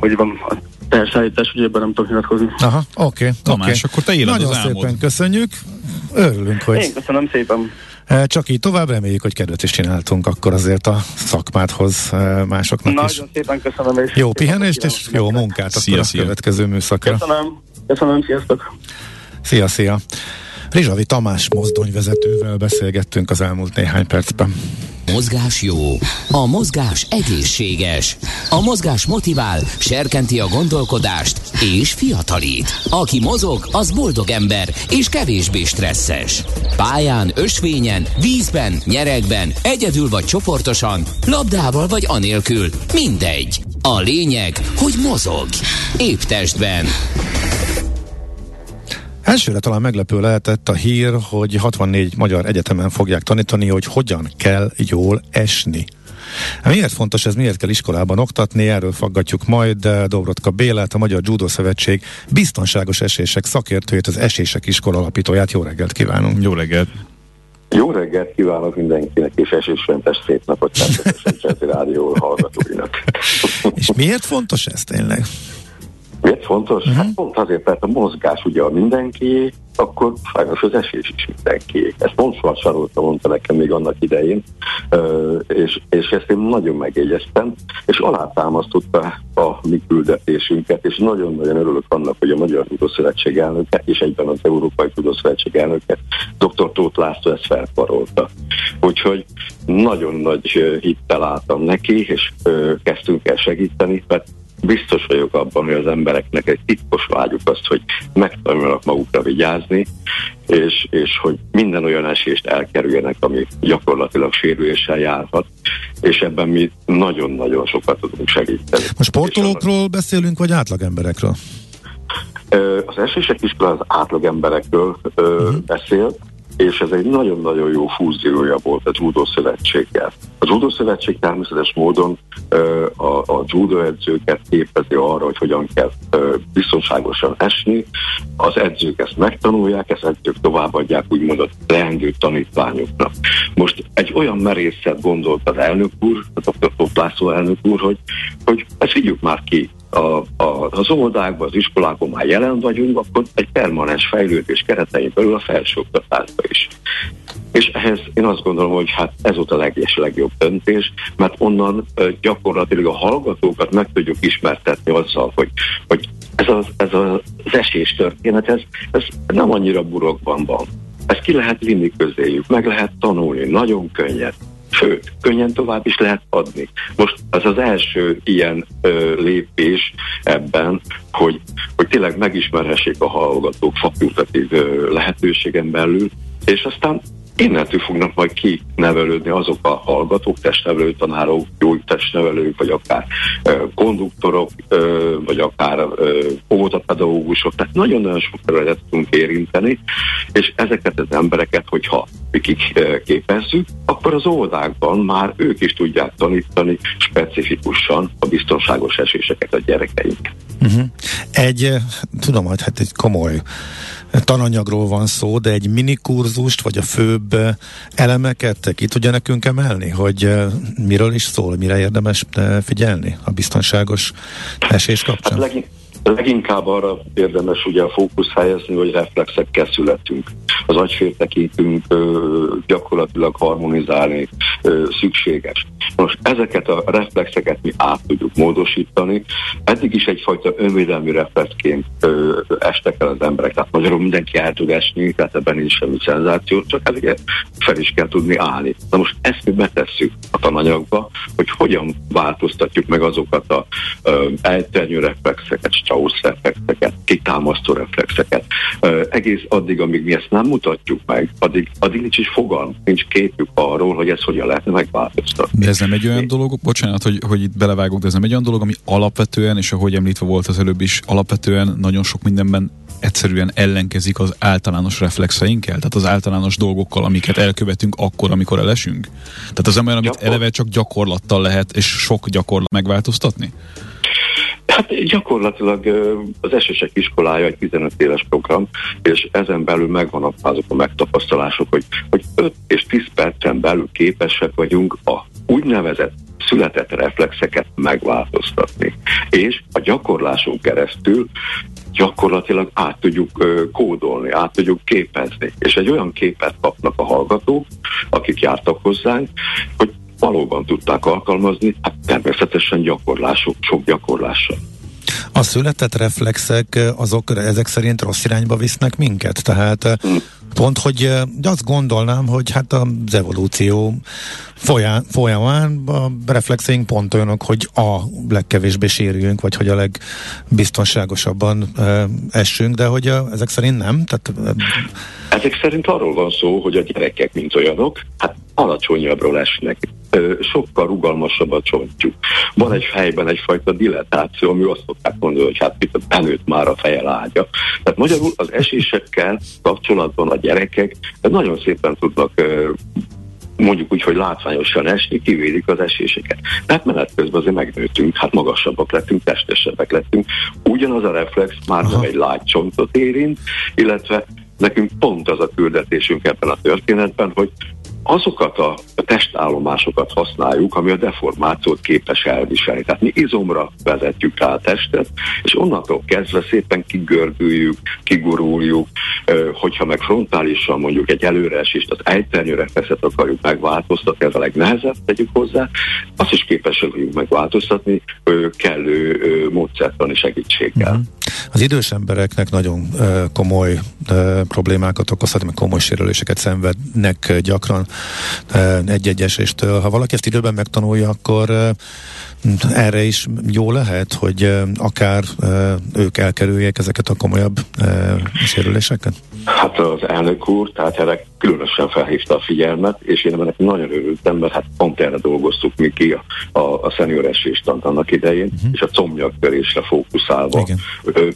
hogy van a teherszállítás, ugye ebben nem tudok nyilatkozni. Aha, oké. Okay, okay. Akkor te éled az álmod. Nagyon szépen köszönjük. Örülünk, hogy... Én köszönöm szépen. Csak így tovább, reméljük, hogy kedvet is csináltunk akkor azért a szakmádhoz másoknak Nagyon is. Nagyon szépen köszönöm. És jó pihenést és kívánok, jó munkát szia, akkor szia. A következő műszakra. Köszönöm. Köszönöm, sziasztok. Szia, szia. Rizsavi Tamás mozdonyvezetővel beszélgettünk az elmúlt néhány percben. Mozgás jó, a mozgás egészséges, a mozgás motivál, serkenti a gondolkodást és fiatalít. Aki mozog, az boldog ember és kevésbé stresszes. Pályán, ösvényen, vízben, nyeregben, egyedül vagy csoportosan, labdával vagy anélkül, mindegy. A lényeg, hogy mozog. Épp testben. Elsőre talán meglepő lehetett a hír, hogy hatvannégy magyar egyetemen fogják tanítani, hogy hogyan kell jól esni. Miért fontos ez, miért kell iskolában oktatni, erről faggatjuk majd Dobrotka Bélát, a Magyar Judo Szövetség biztonságos esések szakértőjét, az Esések Iskola alapítóját. Jó reggelt kívánunk! Jó reggelt! Jó reggelt kívánok mindenkinek, és esésmentes szép napot természetesen Jazzy Rádió hallgatóinak. És miért fontos ez tényleg? Miért fontos? Uh-huh. Hát pont azért, mert a mozgás ugye a mindenkié, akkor sajnos az esés is mindenkié. Ezt Monsvár Sarolta mondta nekem még annak idején, és, és ezt én nagyon megjegyeztem, és alátámasztotta a mi küldetésünket, és nagyon-nagyon örülök annak, hogy a Magyar Judo Szövetség elnöke, és egyben az Európai Judo Szövetség elnöke, dr. Tóth László ezt felkarolta. Úgyhogy nagyon nagy hittel álltam neki, és kezdtünk el segíteni, mert biztos vagyok abban, hogy az embereknek egy titkos vágyuk azt, hogy megtanuljanak magukra vigyázni, és, és hogy minden olyan esést elkerüljenek, ami gyakorlatilag sérüléssel járhat, és ebben mi nagyon-nagyon sokat tudunk segíteni. A sportolókról az... beszélünk, vagy átlagemberekről? Az Esések Iskola az átlagemberekről uh-huh. beszél, és ez egy nagyon-nagyon jó fúziója volt a Judo Szövetséggel. A Judo Szövetség természetes módon ö, a, a judo edzőket képezi arra, hogy hogyan kell ö, biztonságosan esni. Az edzők ezt megtanulják, ezt edzők továbbadják úgymond a leendő tanítványoknak. Most egy olyan merészet gondolt az elnök úr, a doktor Tóth László elnök úr, hogy, hogy ezt vigyük már ki. A, a, az óvodákban, az iskolákon már jelen vagyunk, akkor egy permanens fejlődés keretein belül a felsőoktatásba is. És ehhez én azt gondolom, hogy hát ez volt a leges, legjobb döntés, mert onnan gyakorlatilag a hallgatókat meg tudjuk ismertetni azzal, hogy, hogy ez, az, ez az esés történet, ez, ez nem annyira burokban van. Ezt ki lehet vinni közéjük, meg lehet tanulni, nagyon könnyen. Sőt, könnyen tovább is lehet adni. Most az az első ilyen ö, lépés ebben, hogy, hogy tényleg megismerhessék a hallgatók fakultatív ö, lehetőségen belül, és aztán innentől fognak majd kinevelődni azok a hallgatók, testnevelő tanárok, gyógytestnevelők, vagy akár ö, konduktorok, ö, vagy akár óvodapedagógusok, tehát nagyon-nagyon sok területet tudunk érinteni, és ezeket az embereket, hogyha mikik ö, képezzük, akkor az óvodákban már ők is tudják tanítani specifikusan a biztonságos eséseket a gyerekeink. Uh-huh. Egy, tudom, hogy hát egy komoly tananyagról van szó, de egy minikurzust, vagy a főbb elemeket ki tudja nekünk emelni, hogy miről is szól, mire érdemes figyelni a biztonságos esés kapcsán? Hát legin- Leginkább arra érdemes ugye a fókusz helyezni, hogy reflexekkel születünk. Az agyféltekintünk gyakorlatilag harmonizálni ö, szükséges. Most ezeket a reflexeket mi át tudjuk módosítani. Eddig is egyfajta önvédelmi reflexként ö, estek el az emberek. Tehát magyarul mindenki el tud esni, tehát ebben nincs semmi szenzáció, csak ezeket fel is kell tudni állni. Na most ezt mi betesszük a tananyagba, hogy hogyan változtatjuk meg azokat a ö, elternyő reflexeket, strauss reflexeket, kitámasztó reflexeket. Ö, egész addig, amíg mi ezt nem mutatjuk meg, addig, addig nincs is fogalm, nincs képük arról, hogy ezt hogyan lehetne megváltoztatni. De ez nem egy olyan dolog, bocsánat, hogy, hogy itt belevágok, de ez nem egy olyan dolog, ami alapvetően, és ahogy említve volt az előbb is, alapvetően nagyon sok mindenben egyszerűen ellenkezik az általános reflexeinkkel, tehát az általános dolgokkal, amiket elkövetünk akkor, amikor elesünk. Tehát az ember, amit Gyakor- eleve csak gyakorlattal lehet, és sok gyakorlat megváltoztatni? Hát gyakorlatilag az esések iskolája egy tizenöt éves program, és ezen belül megvannak azok a megtapasztalások, hogy, hogy öt és tíz percen belül képesek vagyunk a úgynevezett született reflexeket megváltoztatni. És a gyakorláson keresztül gyakorlatilag át tudjuk kódolni, át tudjuk képezni. És egy olyan képet kapnak a hallgatók, akik jártak hozzánk, hogy valóban tudták alkalmazni, hát természetesen gyakorlások, sok gyakorlással. A született reflexek, azok ezek szerint rossz irányba visznek minket, tehát hmm. pont, hogy azt gondolnám, hogy hát az evolúció folyán, folyamán a reflexeink pont olyanok, hogy a legkevésbé sérüljünk, vagy hogy a legbiztonságosabban e, essünk, de hogy a, ezek szerint nem? Tehát, e... ezek szerint arról van szó, hogy a gyerekek mint olyanok, hát alacsonyabbról esnek, sokkal rugalmasabb a csontjuk. Van egy fejben egyfajta dilettáció, ami azt szokták mondani, hogy hát itt benőtt már a feje lágya. Tehát magyarul az esésekkel kapcsolatban a gyerekek nagyon szépen tudnak mondjuk úgy, hogy látványosan esni, kivédik az eséseket. Tehát menet közben azért megnőttünk, hát magasabbak lettünk, testesebbek lettünk. Ugyanaz a reflex már Aha. nem egy lágy csontot érint, illetve nekünk pont az a küldetésünk ebben a történetben, hogy azokat a testállomásokat használjuk, ami a deformációt képes elviselni. Tehát mi izomra vezetjük rá a testet, és onnantól kezdve szépen kigördüljük, kiguruljuk, hogyha meg frontálisan mondjuk egy előreesést, az ejternyő reflexet akarjuk megváltoztatni, ez a legnehezebb, tegyük hozzá, azt is képesek vagyunk megváltoztatni kellő módszertani segítséggel. Az idős embereknek nagyon komoly problémákat okozhat, meg komoly sérüléseket szenvednek gyakran egy-egy eséstől. Ha valaki ezt időben megtanulja, akkor erre is jó lehet, hogy akár ők elkerüljék ezeket a komolyabb sérüléseket? Hát az elnök úr, tehát erre különösen felhívta a figyelmet, és én ennek nagyon örültem, mert hát pont erre dolgoztuk mi ki a, a, a senior eséstant annak idején, uh-huh. és a combnyaktörésre fókuszálva Igen.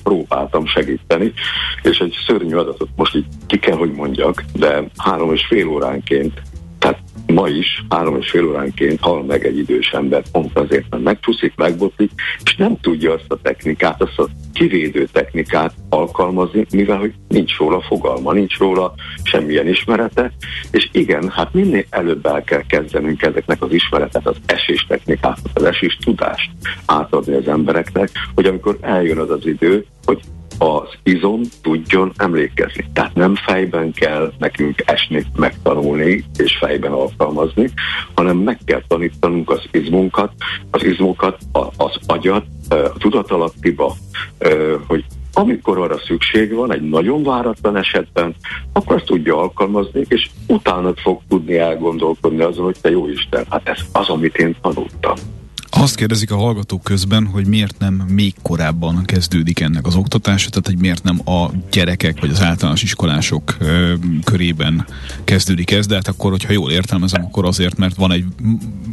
próbáltam segíteni, és egy szörnyű adatot most így ki kell, hogy mondjak, de három és fél óránként, tehát ma is három és fél óránként hal meg egy idős ember, pont azért, mert megcsúszik, megbotlik, és nem tudja azt a technikát, azt a kivédő technikát alkalmazni, mivel hogy nincs róla fogalma, nincs róla semmilyen ismerete, és igen, hát minél előbb el kell kezdenünk ezeknek az ismeretet, az esés technikát, az esés tudást átadni az embereknek, hogy amikor eljön az az idő, hogy az izom tudjon emlékezni. Tehát nem fejben kell nekünk esni, megtanulni és fejben alkalmazni, hanem meg kell tanítanunk az izmunkat, az izmokat, az agyat, a tudatalattiba, hogy amikor arra szükség van, egy nagyon váratlan esetben, akkor azt tudja alkalmazni, és utána fog tudni elgondolkodni azon, hogy te jó Isten, hát ez az, amit én tanultam. Azt kérdezik a hallgatók közben, hogy miért nem még korábban kezdődik ennek az oktatása, tehát hogy miért nem a gyerekek vagy az általános iskolások ö, körében kezdődik ez, de hát akkor, hogyha jól értelmezem, akkor azért, mert van egy,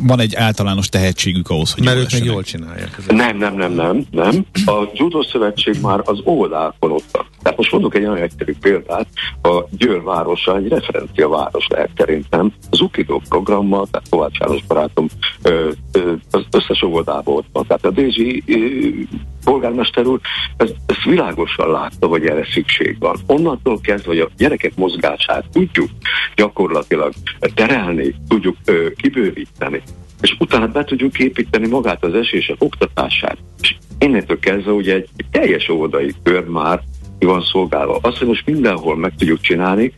van egy általános tehetségük ahhoz, hogy mert ők még jól csinálják. Nem, nem, nem, nem, nem. A Judo Szövetség már az óvodákon ott. Tehát most mondok egy olyan egyszerű példát, a Győrvárosa egy referenciaváros lehet szerintem, az Ukidók programmal, tehát Kovács János barátom ö, ö, az összes óvodában ott van. Tehát a Dézsi polgármester úr ezt, ezt világosan látta, hogy erre szükség van. Onnantól kezdve, hogy a gyerekek mozgását tudjuk gyakorlatilag terelni, tudjuk ö, kibővíteni, és utána be tudjuk építeni magát az esések oktatását. És Innentől kezdve ugye egy, egy teljes óvodai kör már ki van szolgálva. Azt, hogy most mindenhol meg tudjuk csinálni,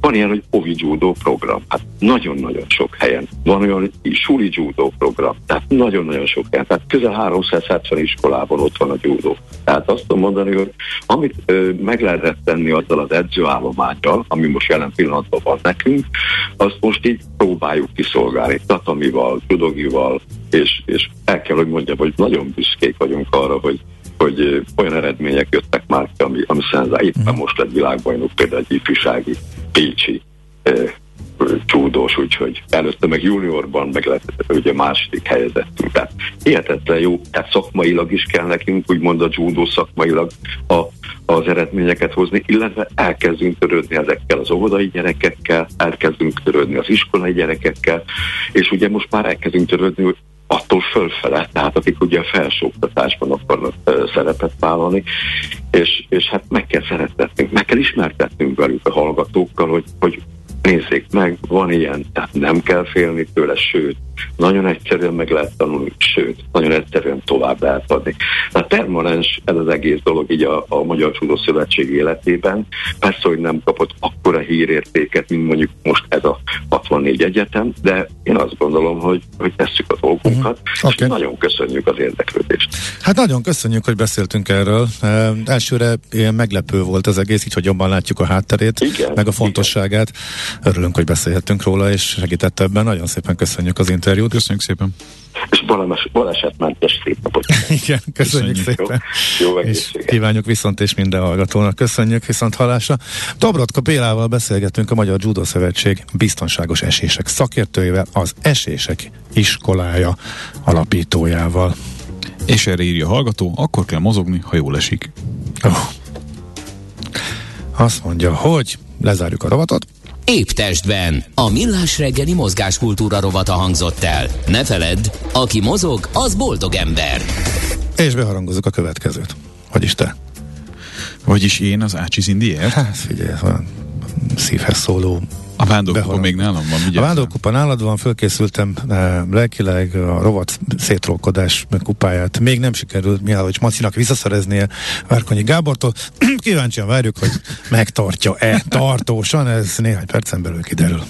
van ilyen, hogy ovi judo program. Hát nagyon-nagyon sok helyen. Van olyan, hogy suli judo program. Tehát nagyon-nagyon sok helyen. Tehát közel háromszázhetven iskolában ott van a judo. Tehát azt tudom mondani, hogy amit ö, meg lehetett tenni azzal az edzőállományra, ami most jelen pillanatban van nekünk, azt most így próbáljuk kiszolgálni. Tatamival, judogival, és, és el kell, hogy mondjam, hogy nagyon büszkék vagyunk arra, hogy hogy olyan eredmények jöttek már ki, ami, ami szenzál. Éppen most lett világbajnok, például egy ifjúsági pécsi eh, csúdós, úgyhogy előtte meg juniorban meg lett, ugye második helyezettünk. Tehát hihetetlen jó, tehát szakmailag is kell nekünk, úgymond a judó szakmailag a, az eredményeket hozni, illetve elkezdünk törődni ezekkel az óvodai gyerekekkel, elkezdünk törődni az iskolai gyerekekkel, és ugye most már elkezdünk törődni, hogy attól fölfele, tehát akik ugye a felsőoktatásban akarnak uh, szerepet vállalni, és, és hát meg kell szeretetnünk, meg kell ismertetnünk velük a hallgatókkal, hogy, hogy nézzék meg, van ilyen, tehát nem kell félni tőle, sőt, nagyon egyszerűen meg lehet tanulni, sőt, nagyon egyszerűen tovább lehet adni. Tehát permanens ez az egész dolog így a, a Magyar Judo Szövetség életében. Persze, hogy nem kapott akkora hírértéket, mint mondjuk most ez a hatvannégy egyetem, de én azt gondolom, hogy, hogy tesszük a dolgunkat, uh-huh. okay. És nagyon köszönjük az érdeklődést. Hát nagyon köszönjük, hogy beszéltünk erről. E, elsőre ilyen meglepő volt az egész, így hogy jobban látjuk a hátterét, igen, meg a fontosságát. Igen. Örülünk, hogy beszélhettünk róla, és segített ebben. Nagyon szépen köszönjük az interjút. Köszönjük szépen. És balesetmentes szép napot. Igen, köszönjük, köszönjük szépen. Jó, jó és kívánjuk viszont és minden hallgatónak. Köszönjük viszont hallásra. Dobrotka Bélával beszélgetünk, a Magyar Judo Szövetség biztonságos esések szakértőjével, az Esések iskolája alapítójával. És erre írja a hallgató, akkor kell mozogni, ha jól esik. Oh. Azt mondja, hogy lezárjuk a rovatot. Épp testben. A Millás reggeli mozgáskultúra rovata hangzott el. Ne feledd, aki mozog, az boldog ember. És beharangozzuk a következőt. Vagyis te. Vagyis én az Ácsiz Indiért? Hát figyelj, van szívhez szóló. A Vándor kupa még nálam van, ugye? A Vándor kupa nálad van, fölkészültem e, lelkileg a rovat szétrolkodás kupáját. Még nem sikerült Mihálovics Macinak visszaszereznie Várkonyi Gábortól. Kíváncsian várjuk, hogy megtartja-e tartósan, ez néhány percen belül kiderül.